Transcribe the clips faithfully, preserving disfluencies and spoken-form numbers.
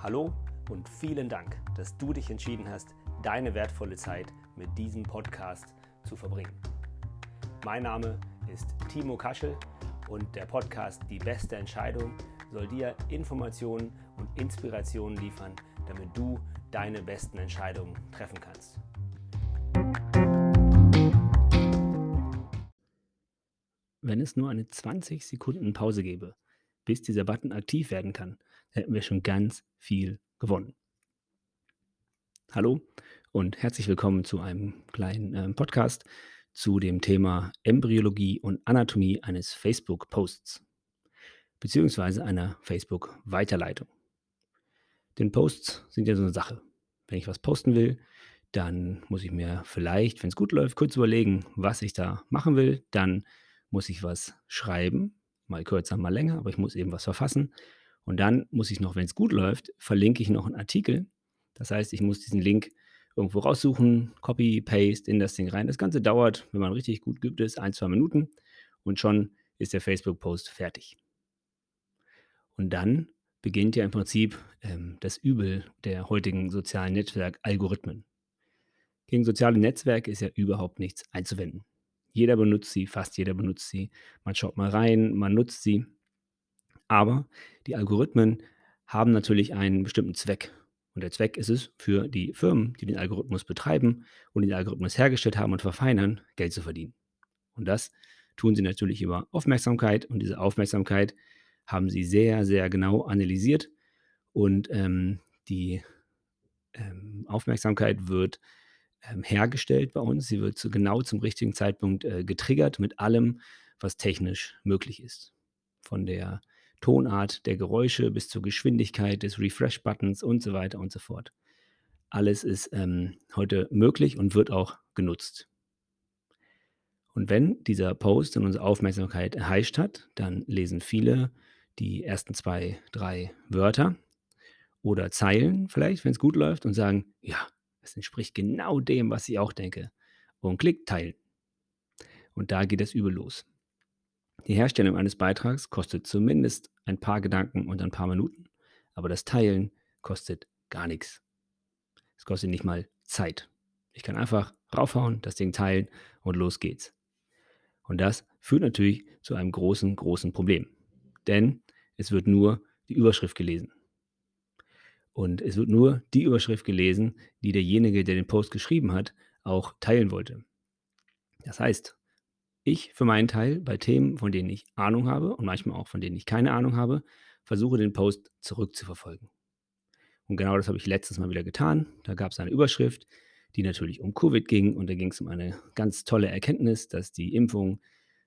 Hallo und vielen Dank, dass du dich entschieden hast, deine wertvolle Zeit mit diesem Podcast zu verbringen. Mein Name ist Timo Kaschel und der Podcast Die beste Entscheidung soll dir Informationen und Inspirationen liefern, damit du deine besten Entscheidungen treffen kannst. Wenn es nur eine zwanzig Sekunden Pause gäbe, bis dieser Button aktiv werden kann, hätten wir schon ganz viel gewonnen. Hallo und herzlich willkommen zu einem kleinen äh, Podcast zu dem Thema Embryologie und Anatomie eines Facebook-Posts beziehungsweise einer Facebook-Weiterleitung. Denn Posts sind ja so eine Sache. Wenn ich was posten will, dann muss ich mir vielleicht, wenn es gut läuft, kurz überlegen, was ich da machen will. Dann muss ich was schreiben, mal kürzer, mal länger, aber ich muss eben was verfassen. Und dann muss ich noch, wenn es gut läuft, verlinke ich noch einen Artikel. Das heißt, ich muss diesen Link irgendwo raussuchen, Copy, Paste in das Ding rein. Das Ganze dauert, wenn man richtig gut geübt ist, ein, zwei Minuten und schon ist der Facebook-Post fertig. Und dann beginnt ja im Prinzip ähm, das Übel der heutigen sozialen Netzwerk-Algorithmen. Gegen soziale Netzwerke ist ja überhaupt nichts einzuwenden. Jeder benutzt sie, fast jeder benutzt sie. Man schaut mal rein, man nutzt sie. Aber die Algorithmen haben natürlich einen bestimmten Zweck. Und der Zweck ist es, für die Firmen, die den Algorithmus betreiben und den Algorithmus hergestellt haben und verfeinern, Geld zu verdienen. Und das tun sie natürlich über Aufmerksamkeit. Und diese Aufmerksamkeit haben sie sehr, sehr genau analysiert. Und ähm, die ähm, Aufmerksamkeit wird ähm, hergestellt bei uns. Sie wird zu, genau zum richtigen Zeitpunkt äh, getriggert mit allem, was technisch möglich ist. Von der Tonart der Geräusche bis zur Geschwindigkeit des Refresh-Buttons und so weiter und so fort. Alles ist ähm, heute möglich und wird auch genutzt. Und wenn dieser Post in unsere Aufmerksamkeit erheischt hat, dann lesen viele die ersten zwei, drei Wörter oder Zeilen vielleicht, wenn es gut läuft, und sagen, ja, es entspricht genau dem, was ich auch denke. Und klick teilen. Und da geht das Übel los. Die Herstellung eines Beitrags kostet zumindest ein paar Gedanken und ein paar Minuten, aber das Teilen kostet gar nichts. Es kostet nicht mal Zeit. Ich kann einfach raufhauen, das Ding teilen und los geht's. Und das führt natürlich zu einem großen, großen Problem. Denn es wird nur die Überschrift gelesen. Und es wird nur die Überschrift gelesen, die derjenige, der den Post geschrieben hat, auch teilen wollte. Das heißt, ich für meinen Teil bei Themen, von denen ich Ahnung habe und manchmal auch von denen ich keine Ahnung habe, versuche den Post zurückzuverfolgen. Und genau das habe ich letztes Mal wieder getan. Da gab es eine Überschrift, die natürlich um Covid ging und da ging es um eine ganz tolle Erkenntnis, dass die Impfung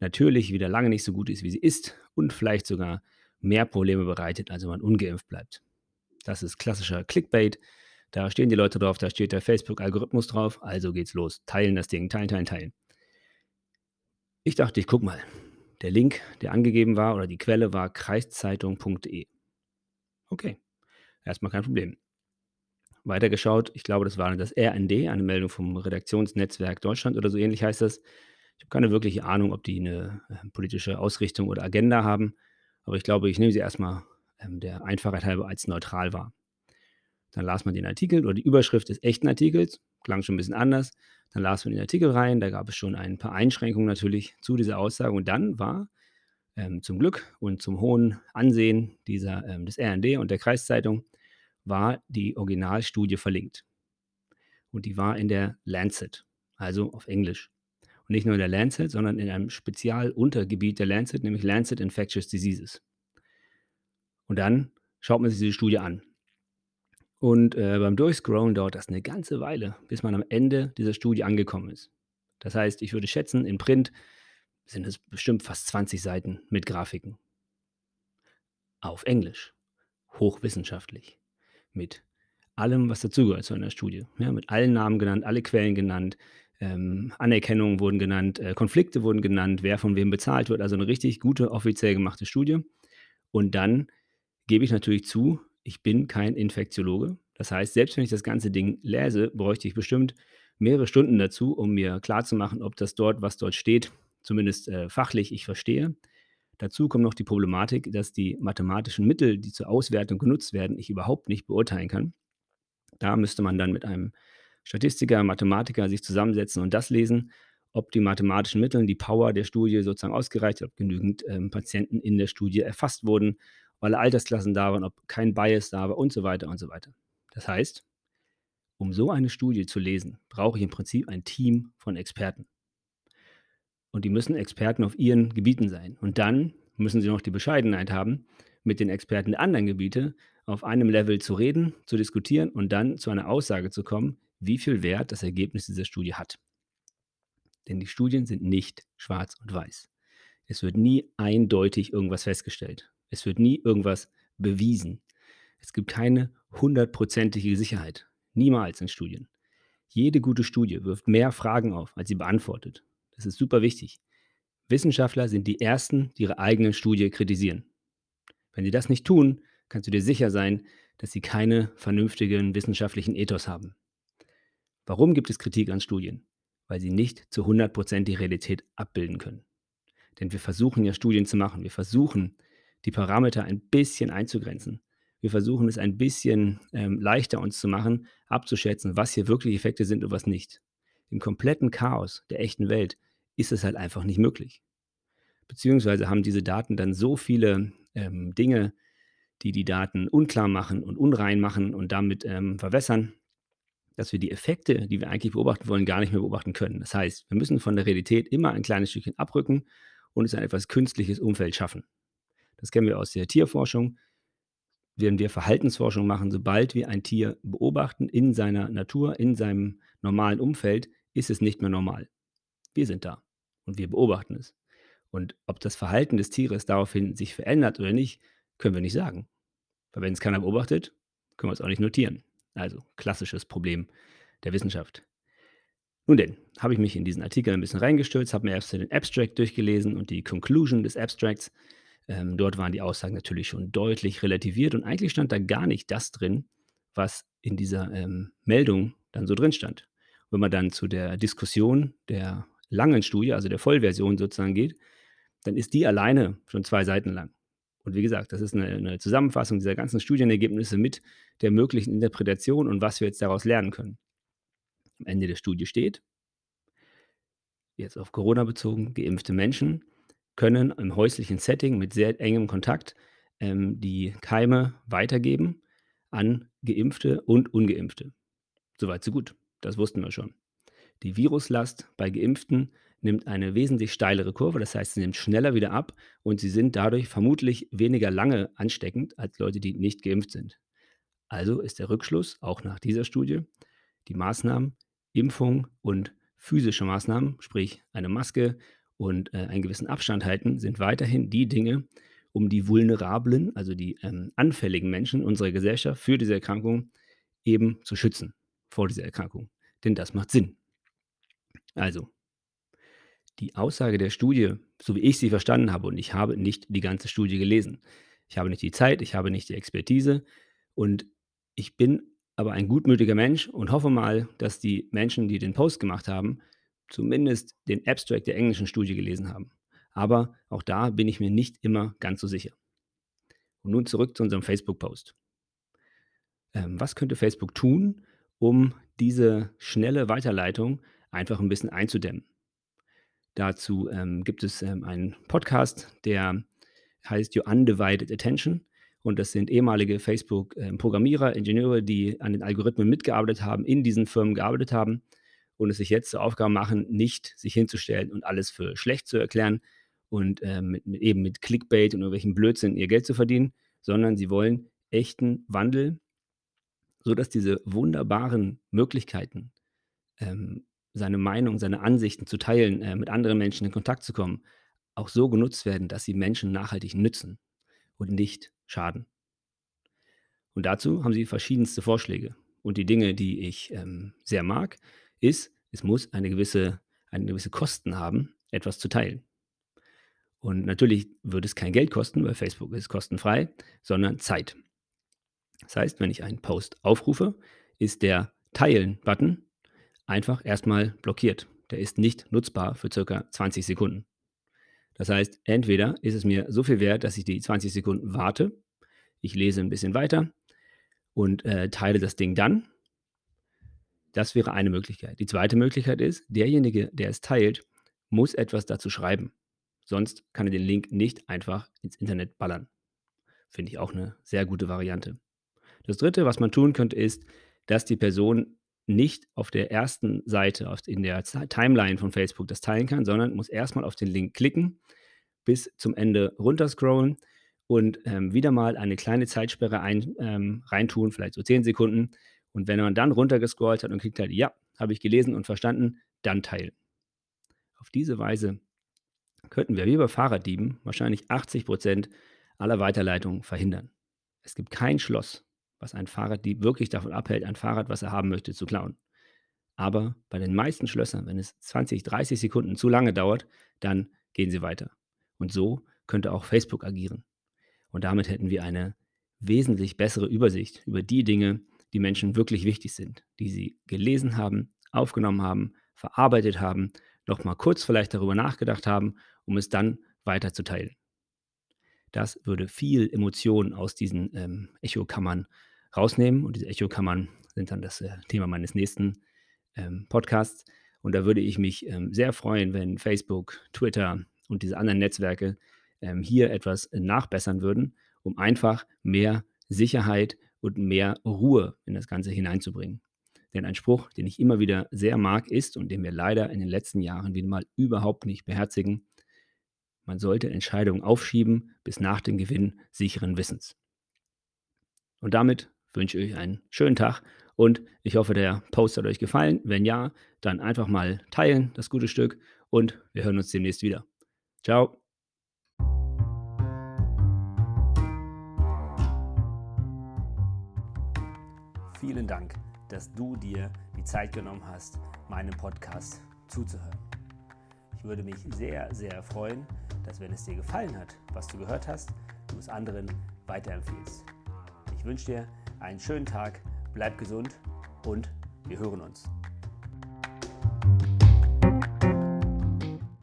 natürlich wieder lange nicht so gut ist, wie sie ist und vielleicht sogar mehr Probleme bereitet, als wenn man ungeimpft bleibt. Das ist klassischer Clickbait. Da stehen die Leute drauf, da steht der Facebook-Algorithmus drauf, also geht's los. Teilen das Ding, teilen, teilen, teilen. Ich dachte, ich guck mal. Der Link, der angegeben war oder die Quelle war kreiszeitung punkt de. Okay, erstmal kein Problem. Weitergeschaut, ich glaube, das war das R N D, eine Meldung vom Redaktionsnetzwerk Deutschland oder so ähnlich heißt das. Ich habe keine wirkliche Ahnung, ob die eine politische Ausrichtung oder Agenda haben, aber ich glaube, ich nehme sie erstmal ähm, der Einfachheit halber als neutral wahr. Dann las man den Artikel oder die Überschrift des echten Artikels, klang schon ein bisschen anders. Dann las man den Artikel rein, da gab es schon ein paar Einschränkungen natürlich zu dieser Aussage und dann war ähm, zum Glück und zum hohen Ansehen dieser, ähm, des R N D und der Kreiszeitung war die Originalstudie verlinkt. Und die war in der Lancet, also auf Englisch. Und nicht nur in der Lancet, sondern in einem Spezialuntergebiet der Lancet, nämlich Lancet Infectious Diseases. Und dann schaut man sich diese Studie an. Und äh, beim Durchscrollen dauert das eine ganze Weile, bis man am Ende dieser Studie angekommen ist. Das heißt, ich würde schätzen, in Print sind es bestimmt fast zwanzig Seiten mit Grafiken. Auf Englisch, hochwissenschaftlich, mit allem, was dazugehört zu einer Studie. Ja, mit allen Namen genannt, alle Quellen genannt, ähm, Anerkennungen wurden genannt, äh, Konflikte wurden genannt, wer von wem bezahlt wird. Also eine richtig gute, offiziell gemachte Studie. Und dann gebe ich natürlich zu, ich bin kein Infektiologe. Das heißt, selbst wenn ich das ganze Ding lese, bräuchte ich bestimmt mehrere Stunden dazu, um mir klarzumachen, ob das dort, was dort steht, zumindest äh, fachlich ich verstehe. Dazu kommt noch die Problematik, dass die mathematischen Mittel, die zur Auswertung genutzt werden, ich überhaupt nicht beurteilen kann. Da müsste man dann mit einem Statistiker, Mathematiker sich zusammensetzen und das lesen, ob die mathematischen Mittel, die Power der Studie sozusagen ausgereicht hat, ob genügend ähm, Patienten in der Studie erfasst wurden, ob alle Altersklassen da waren, ob kein Bias da war und so weiter und so weiter. Das heißt, um so eine Studie zu lesen, brauche ich im Prinzip ein Team von Experten. Und die müssen Experten auf ihren Gebieten sein. Und dann müssen sie noch die Bescheidenheit haben, mit den Experten der anderen Gebiete auf einem Level zu reden, zu diskutieren und dann zu einer Aussage zu kommen, wie viel Wert das Ergebnis dieser Studie hat. Denn die Studien sind nicht schwarz und weiß. Es wird nie eindeutig irgendwas festgestellt. Es wird nie irgendwas bewiesen. Es gibt keine hundertprozentige Sicherheit. Niemals in Studien. Jede gute Studie wirft mehr Fragen auf, als sie beantwortet. Das ist super wichtig. Wissenschaftler sind die Ersten, die ihre eigene Studie kritisieren. Wenn sie das nicht tun, kannst du dir sicher sein, dass sie keine vernünftigen wissenschaftlichen Ethos haben. Warum gibt es Kritik an Studien? Weil sie nicht zu hundert Prozent die Realität abbilden können. Denn wir versuchen ja Studien zu machen. Wir versuchen, die Parameter ein bisschen einzugrenzen. Wir versuchen es ein bisschen ähm, leichter uns zu machen, abzuschätzen, was hier wirklich Effekte sind und was nicht. Im kompletten Chaos der echten Welt ist es halt einfach nicht möglich. Beziehungsweise haben diese Daten dann so viele ähm, Dinge, die die Daten unklar machen und unrein machen und damit ähm, verwässern, dass wir die Effekte, die wir eigentlich beobachten wollen, gar nicht mehr beobachten können. Das heißt, wir müssen von der Realität immer ein kleines Stückchen abrücken und uns ein etwas künstliches Umfeld schaffen. Das kennen wir aus der Tierforschung. Wenn wir Verhaltensforschung machen, sobald wir ein Tier beobachten in seiner Natur, in seinem normalen Umfeld, ist es nicht mehr normal. Wir sind da und wir beobachten es. Und ob das Verhalten des Tieres daraufhin sich verändert oder nicht, können wir nicht sagen. Weil wenn es keiner beobachtet, können wir es auch nicht notieren. Also klassisches Problem der Wissenschaft. Nun denn, habe ich mich in diesen Artikel ein bisschen reingestürzt, habe mir erst den Abstract durchgelesen und die Conclusion des Abstracts. Ähm, dort waren die Aussagen natürlich schon deutlich relativiert und eigentlich stand da gar nicht das drin, was in dieser ähm, Meldung dann so drin stand. Wenn man dann zu der Diskussion der langen Studie, also der Vollversion sozusagen geht, dann ist die alleine schon zwei Seiten lang. Und wie gesagt, das ist eine, eine Zusammenfassung dieser ganzen Studienergebnisse mit der möglichen Interpretation und was wir jetzt daraus lernen können. Am Ende der Studie steht, jetzt auf Corona bezogen, geimpfte Menschen können im häuslichen Setting mit sehr engem Kontakt ähm, die Keime weitergeben an Geimpfte und Ungeimpfte. Soweit so gut, das wussten wir schon. Die Viruslast bei Geimpften nimmt eine wesentlich steilere Kurve, das heißt, sie nimmt schneller wieder ab und sie sind dadurch vermutlich weniger lange ansteckend als Leute, die nicht geimpft sind. Also ist der Rückschluss, auch nach dieser Studie, die Maßnahmen, Impfung und physische Maßnahmen, sprich eine Maske, und äh, einen gewissen Abstand halten, sind weiterhin die Dinge, um die vulnerablen, also die ähm, anfälligen Menschen unserer Gesellschaft für diese Erkrankung eben zu schützen vor dieser Erkrankung. Denn das macht Sinn. Also, die Aussage der Studie, so wie ich sie verstanden habe, und ich habe nicht die ganze Studie gelesen. Ich habe nicht die Zeit, ich habe nicht die Expertise und ich bin aber ein gutmütiger Mensch und hoffe mal, dass die Menschen, die den Post gemacht haben, zumindest den Abstract der englischen Studie gelesen haben. Aber auch da bin ich mir nicht immer ganz so sicher. Und nun zurück zu unserem Facebook-Post. Ähm, was könnte Facebook tun, um diese schnelle Weiterleitung einfach ein bisschen einzudämmen? Dazu ähm, gibt es ähm, einen Podcast, der heißt Your Undivided Attention. Und das sind ehemalige Facebook-Programmierer, Ingenieure, die an den Algorithmen mitgearbeitet haben, in diesen Firmen gearbeitet haben, und es sich jetzt zur Aufgabe machen, nicht sich hinzustellen und alles für schlecht zu erklären und äh, mit, mit, eben mit Clickbait und irgendwelchen Blödsinn ihr Geld zu verdienen, sondern sie wollen echten Wandel, sodass diese wunderbaren Möglichkeiten, ähm, seine Meinung, seine Ansichten zu teilen, äh, mit anderen Menschen in Kontakt zu kommen, auch so genutzt werden, dass sie Menschen nachhaltig nützen und nicht schaden. Und dazu haben sie verschiedenste Vorschläge. Und die Dinge, die ich ähm, sehr mag, ist, es muss eine gewisse, eine gewisse Kosten haben, etwas zu teilen. Und natürlich würde es kein Geld kosten, weil Facebook ist kostenfrei, sondern Zeit. Das heißt, wenn ich einen Post aufrufe, ist der Teilen-Button einfach erstmal blockiert. Der ist nicht nutzbar für circa zwanzig Sekunden. Das heißt, entweder ist es mir so viel wert, dass ich die zwanzig Sekunden warte, ich lese ein bisschen weiter und äh, teile das Ding dann. Das wäre eine Möglichkeit. Die zweite Möglichkeit ist, derjenige, der es teilt, muss etwas dazu schreiben. Sonst kann er den Link nicht einfach ins Internet ballern. Finde ich auch eine sehr gute Variante. Das dritte, was man tun könnte, ist, dass die Person nicht auf der ersten Seite, in der Timeline von Facebook das teilen kann, sondern muss erstmal auf den Link klicken, bis zum Ende runterscrollen und ähm, wieder mal eine kleine Zeitsperre ein, ähm, reintun, vielleicht so zehn Sekunden. Und wenn man dann runtergescrollt hat und klickt halt, ja, habe ich gelesen und verstanden, dann teilen. Auf diese Weise könnten wir wie bei Fahrraddieben wahrscheinlich achtzig Prozent aller Weiterleitungen verhindern. Es gibt kein Schloss, was ein Fahrraddieb wirklich davon abhält, ein Fahrrad, was er haben möchte, zu klauen. Aber bei den meisten Schlössern, wenn es zwanzig, dreißig Sekunden zu lange dauert, dann gehen sie weiter. Und so könnte auch Facebook agieren. Und damit hätten wir eine wesentlich bessere Übersicht über die Dinge, die Menschen wirklich wichtig sind, die sie gelesen haben, aufgenommen haben, verarbeitet haben, nochmal kurz vielleicht darüber nachgedacht haben, um es dann weiter zu teilen. Das würde viel Emotionen aus diesen ähm, Echokammern rausnehmen. Und diese Echokammern sind dann das äh, Thema meines nächsten ähm, Podcasts. Und da würde ich mich ähm, sehr freuen, wenn Facebook, Twitter und diese anderen Netzwerke ähm, hier etwas nachbessern würden, um einfach mehr Sicherheit und mehr Ruhe in das Ganze hineinzubringen. Denn ein Spruch, den ich immer wieder sehr mag, ist und den wir leider in den letzten Jahren wieder mal überhaupt nicht beherzigen: Man sollte Entscheidungen aufschieben bis nach dem Gewinn sicheren Wissens. Und damit wünsche ich euch einen schönen Tag und ich hoffe, der Post hat euch gefallen. Wenn ja, dann einfach mal teilen, das gute Stück, und wir hören uns demnächst wieder. Ciao! Vielen Dank, dass du dir die Zeit genommen hast, meinem Podcast zuzuhören. Ich würde mich sehr, sehr freuen, dass, wenn es dir gefallen hat, was du gehört hast, du es anderen weiterempfiehlst. Ich wünsche dir einen schönen Tag, bleib gesund und wir hören uns.